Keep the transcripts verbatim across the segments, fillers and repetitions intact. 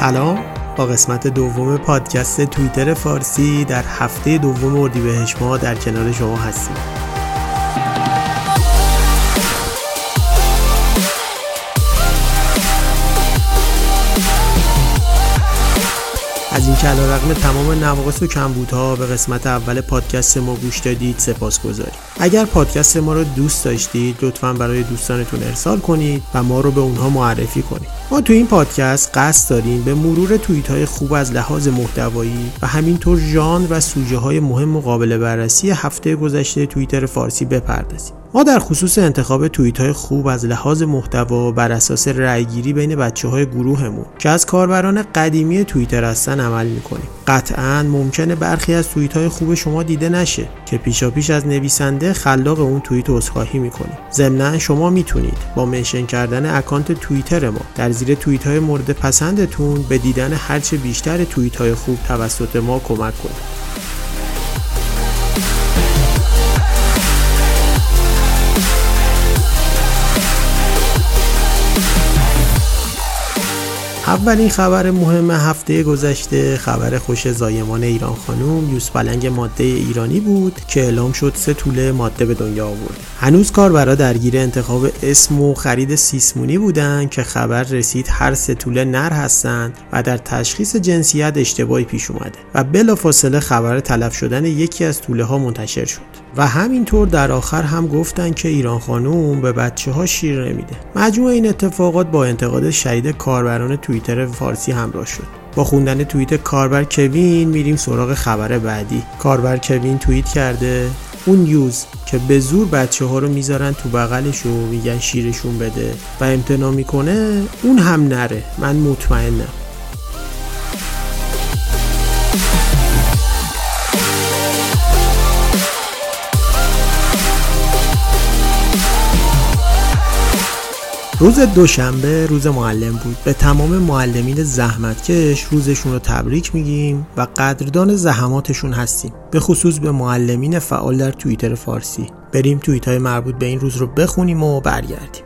سلام، با قسمت دوم پادکست توییتر فارسی در هفته دوم اردیبهشت ما در کنار شما هستیم. از این که علیرغم تمام نواقص و کمبودها به قسمت اول پادکست ما گوش دادید سپاسگزاریم. اگر پادکست ما رو دوست داشتید لطفاً برای دوستانتون ارسال کنید و ما رو به اونها معرفی کنید. ما تو این پادکست قصد داریم به مرور توییت‌های خوب از لحاژ محتوایی و همینطور ژانر و سوژه‌های مهم و قابل بررسی هفته گذشته توییتر فارسی بپردازیم. ما در خصوص انتخاب توییت‌های خوب از لحاظ محتوا بر اساس رأی‌گیری بین بچه‌های گروهمون که از کاربران قدیمی توییتر هستن عمل می‌کنیم. قطعاً ممکنه برخی از توییت‌های خوب شما دیده نشه که پیشاپیش از نویسنده خلاق اون توییت عذرخواهی می‌کنیم. ضمناً شما می‌تونید با منشن کردن اکانت توییتر ما در زیر توییت‌های مورد پسندتون به دیدن هرچه بیشتر توییت‌های خوب توسط ما کمک کنید. اولین خبر مهم هفته گذشته خبر خوش زایمان ایران خانم یوز پلنگ ماده ایرانی بود که اعلام شد سه توله ماده به دنیا آورد. هنوز کاربرا درگیر انتخاب اسم و خرید سیسمونی بودن که خبر رسید هر سه توله نر هستند و در تشخیص جنسیت اشتباهی پیش اومده و بلافاصله خبر تلف شدن یکی از توله ها منتشر شد و همینطور در آخر هم گفتن که ایران خانم به بچه‌ها شیر نمیده. مجموع این اتفاقات با انتقاد شدید کاربران توی توییتر فارسی همراه شد. با خوندن توییت کاربر کوین میریم سراغ خبر بعدی. کاربر کوین توییت کرده اون یوز که به زور بچه ها رو میذارن تو بغلش و میگن شیرشون بده و امتناع میکنه اون هم نره، من مطمئنم. روز دوشنبه روز معلم بود. به تمام معلمین زحمتکش روزشون رو تبریک میگیم و قدردان زحماتشون هستیم، به خصوص به معلمین فعال در توییتر فارسی. بریم توییت‌های مربوط به این روز رو بخونیم و برگردیم.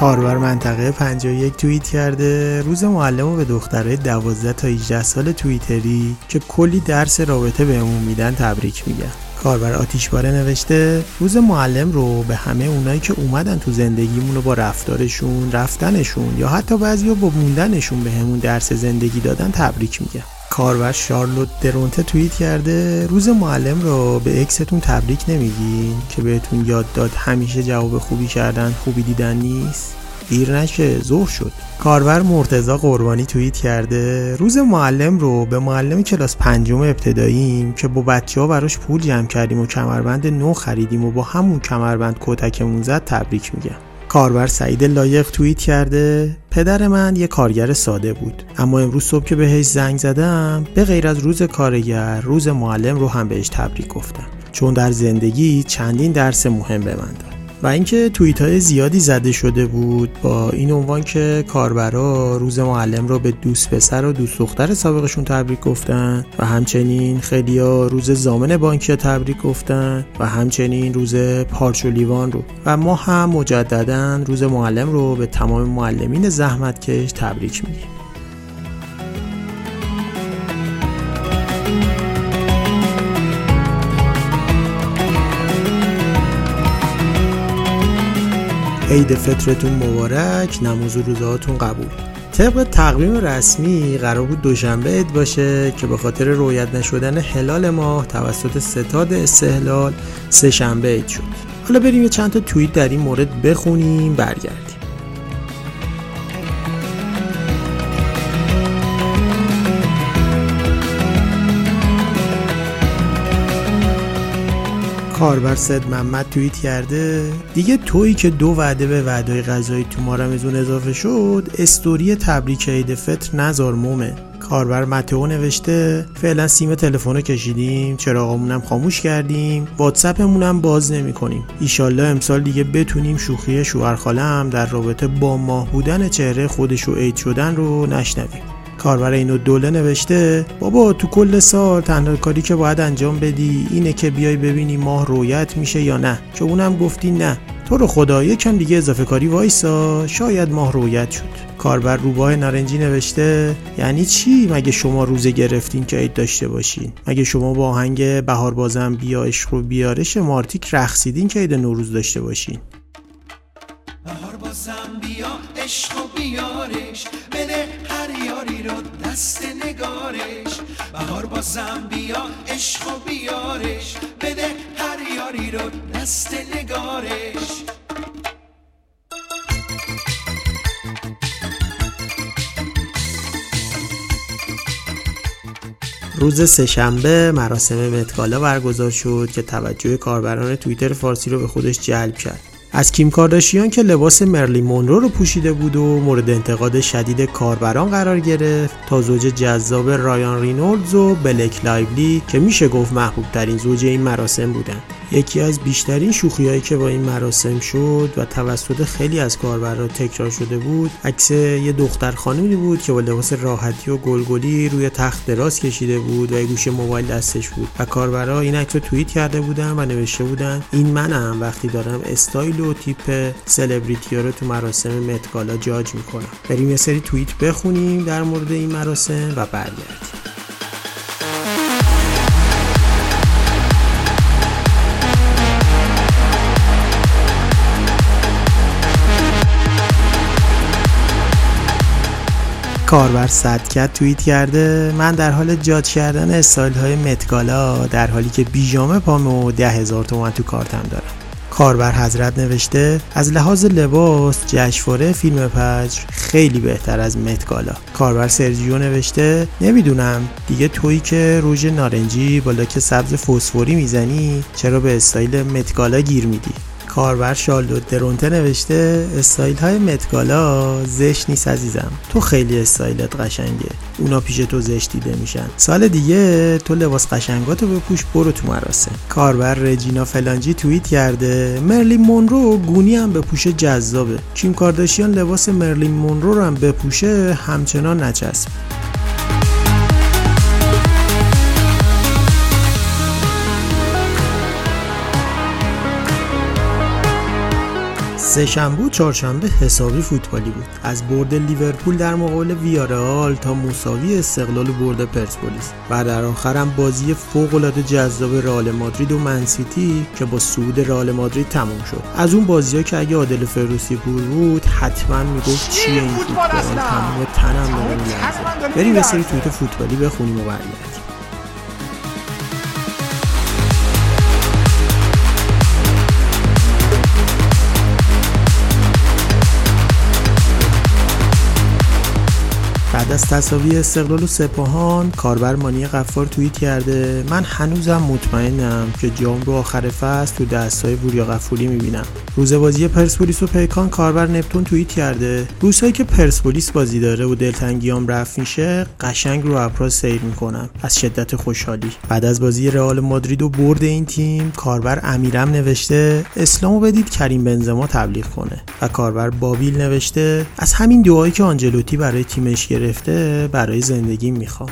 کاربر منطقه پنجاه و یک توییت کرده روز معلم رو به دخترای دوازده تا هجده سال توییتری که کلی درس رابطه بهمون میدن تبریک میگم. کاربر آتیشباره نوشته روز معلم رو به همه اونایی که اومدن تو زندگیمون رو با رفتارشون، رفتنشون یا حتی بعضیا با موندنشون بهمون درس زندگی دادن تبریک میگم. کاربر شارلوت درونته توییت کرده روز معلم رو به اکستون تبریک نمیگین که بهتون یاد داد همیشه جواب خوبی کردن خوبی دیدن نیست؟ دیر نشه، ظهر شد. کاربر مرتضی قربانی توییت کرده روز معلم رو به معلم کلاس پنجم ابتداییم که با بچه‌ها براش پول جمع کردیم و کمربند نو خریدیم و با همون کمربند کتکمون زد تبریک میگم. کاربر سعید لایق توییت کرده پدر من یه کارگر ساده بود، اما امروز صبح که بهش زنگ زدم به غیر از روز کارگر روز معلم رو هم بهش تبریک گفتم، چون در زندگی چندین درس مهم به من داد. و اینکه توییت‌های زیادی زده شده بود با این عنوان که کاربرا روز معلم رو به دوست پسر و دوست دختر سابقشون تبریک گفتن و همچنین خیلی‌ها روز ضامن بانکی تبریک گفتن و همچنین روز پارچ و لیوان رو. و ما هم مجدداً روز معلم رو به تمام معلمین زحمتکش تبریک میگیم. عید فطرتون مبارک، نماز و روزهاتون قبول. طبق تقویم رسمی قرار بود دوشنبه عید باشه که به خاطر رؤیت نشدن هلال ماه توسط ستاد استهلال سه شنبه عید شد. حالا بریم یه چند تا توییت در این مورد بخونیم برگردیم. کاربر سید محمد توییت کرده دیگه تویی که دو وعده به وعده‌های غذایی تو مارمزون اضافه شد استوری تبریک عید فطر نزار مومه. کاربر متئو نوشته فعلا سیم تلفنو کشیدیم، چراغامونم خاموش کردیم، واتساپمونم باز نمی‌کنیم. ایشالله امسال دیگه بتونیم شوخی شوهر خاله‌ام در رابطه با ماه بودن چهره خودش و عید شدن رو نشنویم. کاربر اینو دوله نوشته بابا تو کل سال تنها کاری که باید انجام بدی اینه که بیای ببینی ماه رویت میشه یا نه، که اونم گفتی نه، تو رو خدا یکم دیگه اضافه کاری وایسا شاید ماه رویت شد. کاربر روباه نارنجی نوشته یعنی چی؟ مگه شما روزه گرفتین که عید داشته باشین؟ مگه شما با آهنگ بهار بازم بیا عشق و بیارش مارتیک رقصیدین که عید نوروز داشته باشین؟ بهار بازم بیا عشق و بیارش، بده هر یاری رو دست نگارش. بهار بازم بیا عشق و بیارش، بده هر یاری رو دست نگارش. روز سه‌شنبه مراسم مت‌گالا برگزار شد که توجه کاربران توییتر فارسی رو به خودش جلب کرد. از کیم کارداشیان که لباس مرلی مونرو رو پوشیده بود و مورد انتقاد شدید کاربران قرار گرفت تا زوج جذاب رایان رینولدز و بلک لایولی که میشه گفت محبوب ترین زوج این مراسم بودند. یکی از بیشترین شوخی‌هایی که با این مراسم شد و توسط خیلی از کاربران تکرار شده بود، عکس یه دختر خانمی بود که با لباس راحتی و گلگلی روی تخت دراز کشیده بود و یه گوشه موبایل دستش بود و کاربرا این عکس رو توییت کرده بودن و نوشته بودن این منم وقتی دارم استایل و تیپ سلبریتی‌ها رو تو مراسم مت گالا جاج می‌کنم. بریم یه سری توییت بخونیم در مورد این مراسم و برگردیم. کاربر صدکت توییت کرده من در حال جاج کردن استایل های مت گالا در حالی که بیجامه پام و ده هزار تومان تو کارتم دارم. کاربر حضرت نوشته از لحاظ لباس جشنواره فیلم فجر خیلی بهتر از مت گالا. کاربر سرجیو نوشته نمیدونم دیگه تویی که رژ نارنجی با لاک سبز فسفوری میزنی چرا به استایل مت گالا گیر میدی؟ کاربر شالدوت درونته نوشته استایل های مت گالا زشت نیست عزیزم، تو خیلی استایلت قشنگه، اونا پیش تو زشت دیده میشن، سال دیگه تو لباس قشنگاتو بپوش برو تو مراسم. کاربر رجینا فلانجی توییت کرده مرلین مونرو گونی هم بپوشه جذابه، کیم کارداشیان لباس مرلین مونرو رو هم بپوشه همچنان نچسب. سه شنبه و چهارشنبه حسابی فوتبالی بود. از برد لیورپول در مقابل ویارئال تا مساوی استقلال و برد پرسپولیس و در آخر هم بازی فوق‌العاده جذاب رئال مادرید و منسیتی که با صعود رئال مادرید تموم شد. از اون بازی‌ها که اگه عادل فردوسی پور بود حتما میگفت چیه این فوتبال، تمام تنم می‌لرزه. بریم یه سری توییت فوتبالی بخونیم و برگردیم. بعد از تساوی استقلال و سپاهان کاربر مانی غفار توییت کرده من هنوزم مطمئنم که جام رو آخر فصل تو دستای وریا غفوری میبینم. روز بازی پرسپولیس و پیکان کاربر نپتون توییت کرده روزایی که پرسپولیس بازی داره و دلتنگیام رفع میشه قشنگ رو ابرو سیو میکنم از شدت خوشحالی. بعد از بازی رئال مادرید و برد این تیم کاربر امیرم نوشته اسلامو بدید کریم بنزما تبلیغ کنه و کاربر بابیل نوشته از همین دعایی که آنجلوتی برای تیمش گرفت برای زندگی میخوام.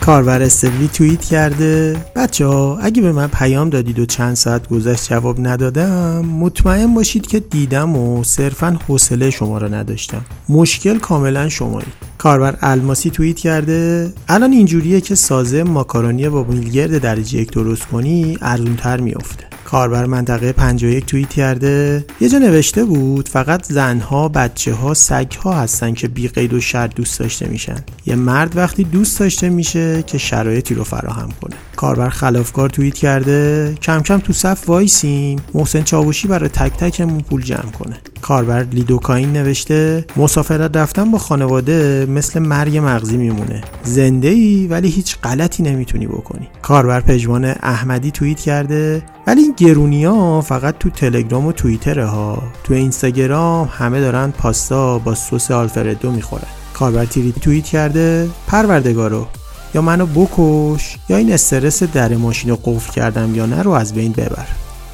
کاربر استولی توییت کرده بچه ها اگه به من پیام دادید و چند ساعت گذشت جواب ندادم مطمئن باشید که دیدم و صرفاً حوصله شما را نداشتم، مشکل کاملا شمایید. کاربر الماسی توییت کرده الان اینجوریه که سازه ماکارونی با میلگرد درجه یک درست کنی ارزونتر میافته. کاربر منطقه پنجاه و یک توییت کرده یه جا نوشته بود فقط زنها، بچه‌ها، سگ‌ها هستن که بی قید و شرط دوست داشته میشن، یه مرد وقتی دوست داشته میشه که شرایطی رو فراهم کنه. کاربر خلافکار توییت کرده کم کم تو صف وایسیم محسن چاوشی برای تک تکمون پول جمع کنه. کاربر لیدوکاین نوشته مسافرت رفتن با خانواده مثل مرگ مغزی میمونه، زنده ای ولی هیچ غلطی نمیتونی بکنی. کاربر پژمان احمدی توییت کرده ولی این گرونی‌ها فقط تو تلگرام و توییتره ها، تو اینستاگرام همه دارن پاستا با سس آلفردو میخورن. خاورتیری توییت کرده پروردگارو یا منو بکش یا این استرس در ماشینو قفل کردم یا نه رو از بین ببر.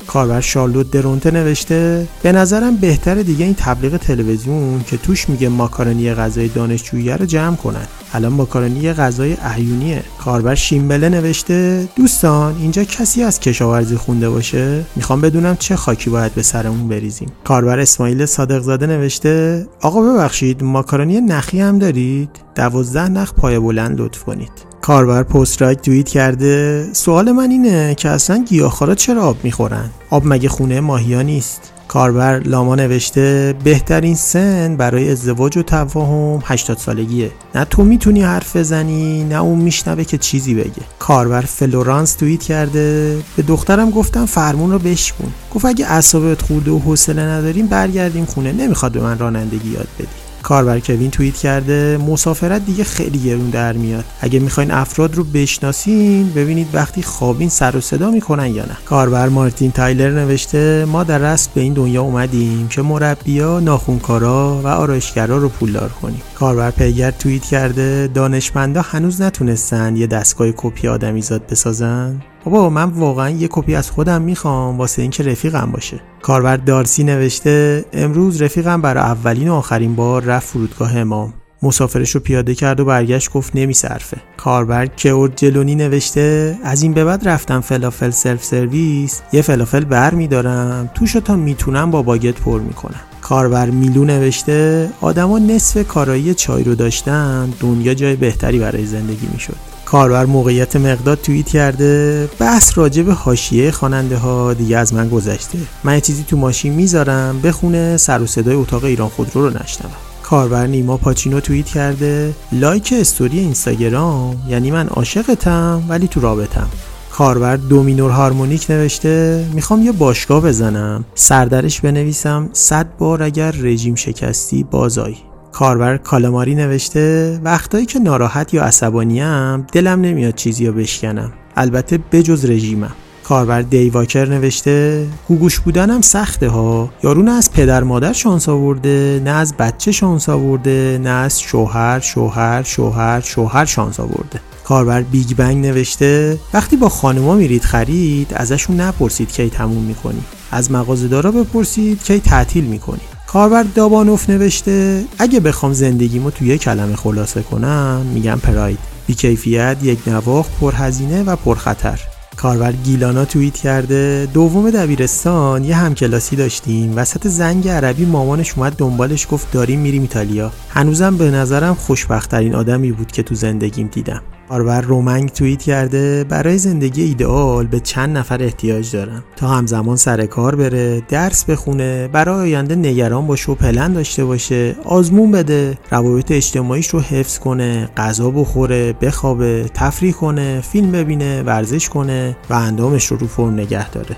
کاربر شارلوت درونته نوشته به نظرم بهتره دیگه این تبلیغ تلویزیون که توش میگه ماکارونی غذای دانشجویی رو جمع کنن، الان ماکارونی غذای احیونیه. کاربر شیمبله نوشته دوستان اینجا کسی از کشاورزی خونده باشه؟ میخوام بدونم چه خاکی باید به سرمون بریزیم. کاربر اسماعیل صادق زاده نوشته آقا ببخشید ماکارونی نخی هم دارید؟ دوازده نخ پایه بلند لطف کنید. کاربر پست رایت توییت کرده سوال من اینه که اصلا گیاهخوارا چرا آب میخورن؟ آب مگه خونه ماهیا نیست؟ کاربر لاما نوشته بهترین سن برای ازدواج و تفاهم هشتاد سالگیه، نه تو میتونی حرف بزنی نه اون میشنوه که چیزی بگه. کاربر فلورانس توییت کرده به دخترم گفتم فرمون رو بشکن، گفت اگه اعصابت خورده و حوصله نداریم برگردیم خونه، نمیخواد به من رانندگی یاد بدی. کاربر کوین توییت کرده مسافرت دیگه خیلی گرون در میاد، اگه میخواین افراد رو بشناسین ببینید وقتی خوابین سر و صدا میکنن یا نه. کاربر مارتین تایلر نوشته ما در اصل به این دنیا اومدیم که مربیا، ناخونکارا و آرایشگرا رو پولدار کنیم. کاربر پیگر توییت کرده دانشمندا هنوز نتونستن یه دستگاه کپی آدمیزاد بسازن، بابا من واقعا یه کپی از خودم میخوام واسه اینکه رفیقم باشه. کاربر دارسی نوشته امروز رفیقم برای اولین و آخرین بار رفت فرودگاه امام، مسافرشو پیاده کرد و برگشت گفت نمیصرفه. کاربر کیورد جلونی نوشته از این به بعد رفتم فلافل سلف سرویس، یه فلافل بر میدارم توشو تا میتونم با باگت پر میکنم. کاربر میلو نوشته آدما نصف کارایی چای رو داشتن دنیا جای بهتری برای زندگی میشد. کاربر موقعیت مقداد توییت کرده بحث راجب حاشیه خواننده ها دیگه از من گذشته، من یه چیزی تو ماشین میذارم بخونه سر و صدای اتاق ایران خودرو رو نشنوم. کاربر نیما پاچینو توییت کرده لایک استوری اینستاگرام یعنی من عاشقتم ولی تو رابطم. کاربر دومینور هارمونیک نوشته میخوام یه باشگاه بزنم سردرش بنویسم صد بار اگر رژیم شکستی بازای. کاربر کالاماری نوشته وقتایی که ناراحت یا عصبانیم دلم نمیاد چیزی رو بشکنم، البته بجز رژیمم. کاربر دیواکر نوشته گوگوش بودنم سخته ها، یارونه از پدر مادر شانس آورده، نه از بچه شانس آورده، نه از شوهر شوهر شوهر شوهر شانس آورده. کاربر بیگ بنگ نوشته وقتی با خانما میرید خرید ازشون نپرسید کی تموم میکنی، از مغازه‌دارا بپرسید کی تعطیل میکنی. کاربر دابانوف نوشته اگه بخوام زندگیمو توی یک کلمه خلاصه کنم میگم پراید، بیکیفیت، یک نواخت، پرهزینه و پرخطر. کاربر گیلانا توییت کرده دوم دبیرستان یه همکلاسی داشتیم وسط زنگ عربی مامانش اومد دنبالش گفت داریم میریم ایتالیا، هنوزم به نظرم خوشبخت‌ترین آدمی بود که تو زندگیم دیدم. کاربر رومنگ توییت کرده برای زندگی ایدئال به چند نفر احتیاج دارم تا همزمان سر کار بره، درس بخونه، برای آینده نگران باشه و پلن داشته باشه، آزمون بده، روابط اجتماعیش رو حفظ کنه، غذا بخوره، بخوابه، تفریح کنه، فیلم ببینه، ورزش کنه و اندامش رو رو فرم نگه داره.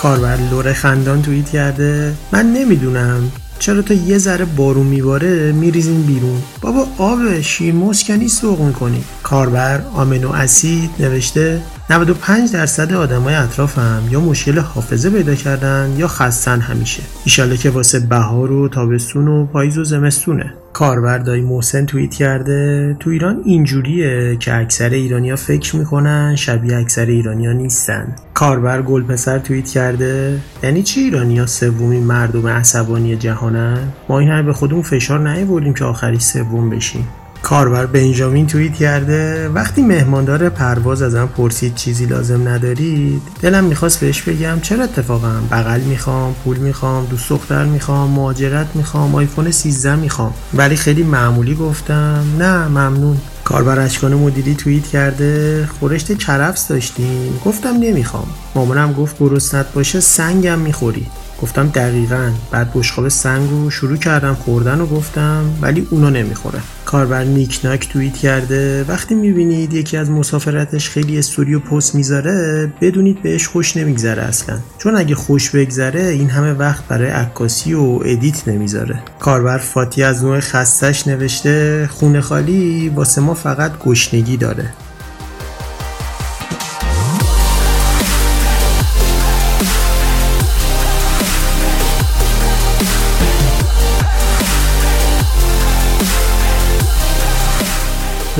کاربر لوره خندان توییت کرده من نمیدونم چرا تا یه ذره بارون میباره میریزین بیرون، بابا آب شیرموز کنی سوغون کنی. کاربر آمینو اسید نوشته نود و پنج درصد آدمای اطرافم یا مشکل حافظه پیدا کردن یا خستن همیشه، ایشاله که واسه بهار و تابستون و پاییز و زمستونه. کاربر دایی محسن توییت کرده تو ایران اینجوریه که اکثر ایرانی‌ها فکر میکنن شبیه اکثر ایرانی‌ها نیستن. کاربر گل پسر توییت کرده یعنی چی ایرانی‌ها سومین مردم عصبانی جهانن؟ ما این همه به خودمون فشار نیاوردیم که آخری سوم بشیم. کاربر بنجامین توییت کرده وقتی مهماندار پرواز ازم پرسید چیزی لازم ندارید دلم میخواست بهش بگم چرا اتفاقم بغل میخوام، پول میخوام، دوست دختر میخوام، مهاجرت میخوام، آیفون سیزده میخوام، ولی خیلی معمولی گفتم نه ممنون. کاربر اشکان مدیری توییت کرده خورشت کرفس داشتیم گفتم نمیخوام، مامانم گفت گرسنت باشه سنگم میخوری، گفتم دقیقاً، بعد بشقاب سنگ رو شروع کردم خوردن و گفتم ولی اونا نمیخوره. کاربر نیکناک توییت کرده وقتی میبینید یکی از مسافرتش خیلی استوری و پست میذاره بدونید بهش خوش نمیگذره اصلا، چون اگه خوش بگذره این همه وقت برای عکاسی و ادیت نمیذاره. کاربر فاتی از نوع خستش نوشته خونه خالی واسه ما فقط گشنگی داره.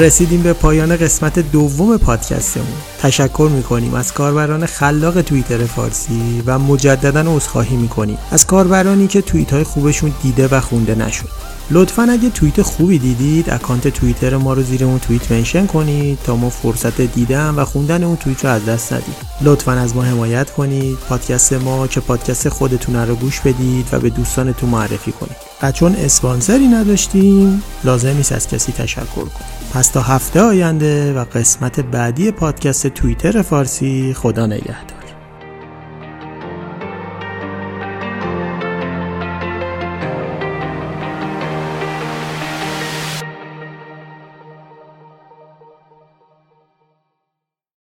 رسیدیم به پایان قسمت دوم پادکستمون. تشکر میکنیم از کاربران خلاق توییتر فارسی و مجدداً عذرخواهی میکنیم از کاربرانی که توییت‌های خوبشون دیده و خونده نشد. لطفاً اگه توییت خوبی دیدید اکانت توییتر ما رو زیر اون توییت منشن کنید تا ما فرصت دیدن و خوندن اون توییت رو از دست ندیم. لطفاً از ما حمایت کنید. پادکست ما که پادکست خودتون رو گوش بدید و به دوستانتون معرفی کنید. و چون اسپانسری نداشتیم لازم نیست از کسی تشکر کنیم. پس تا هفته آینده و قسمت بعدی پادکست توییتر فارسی، خدا نگهدار.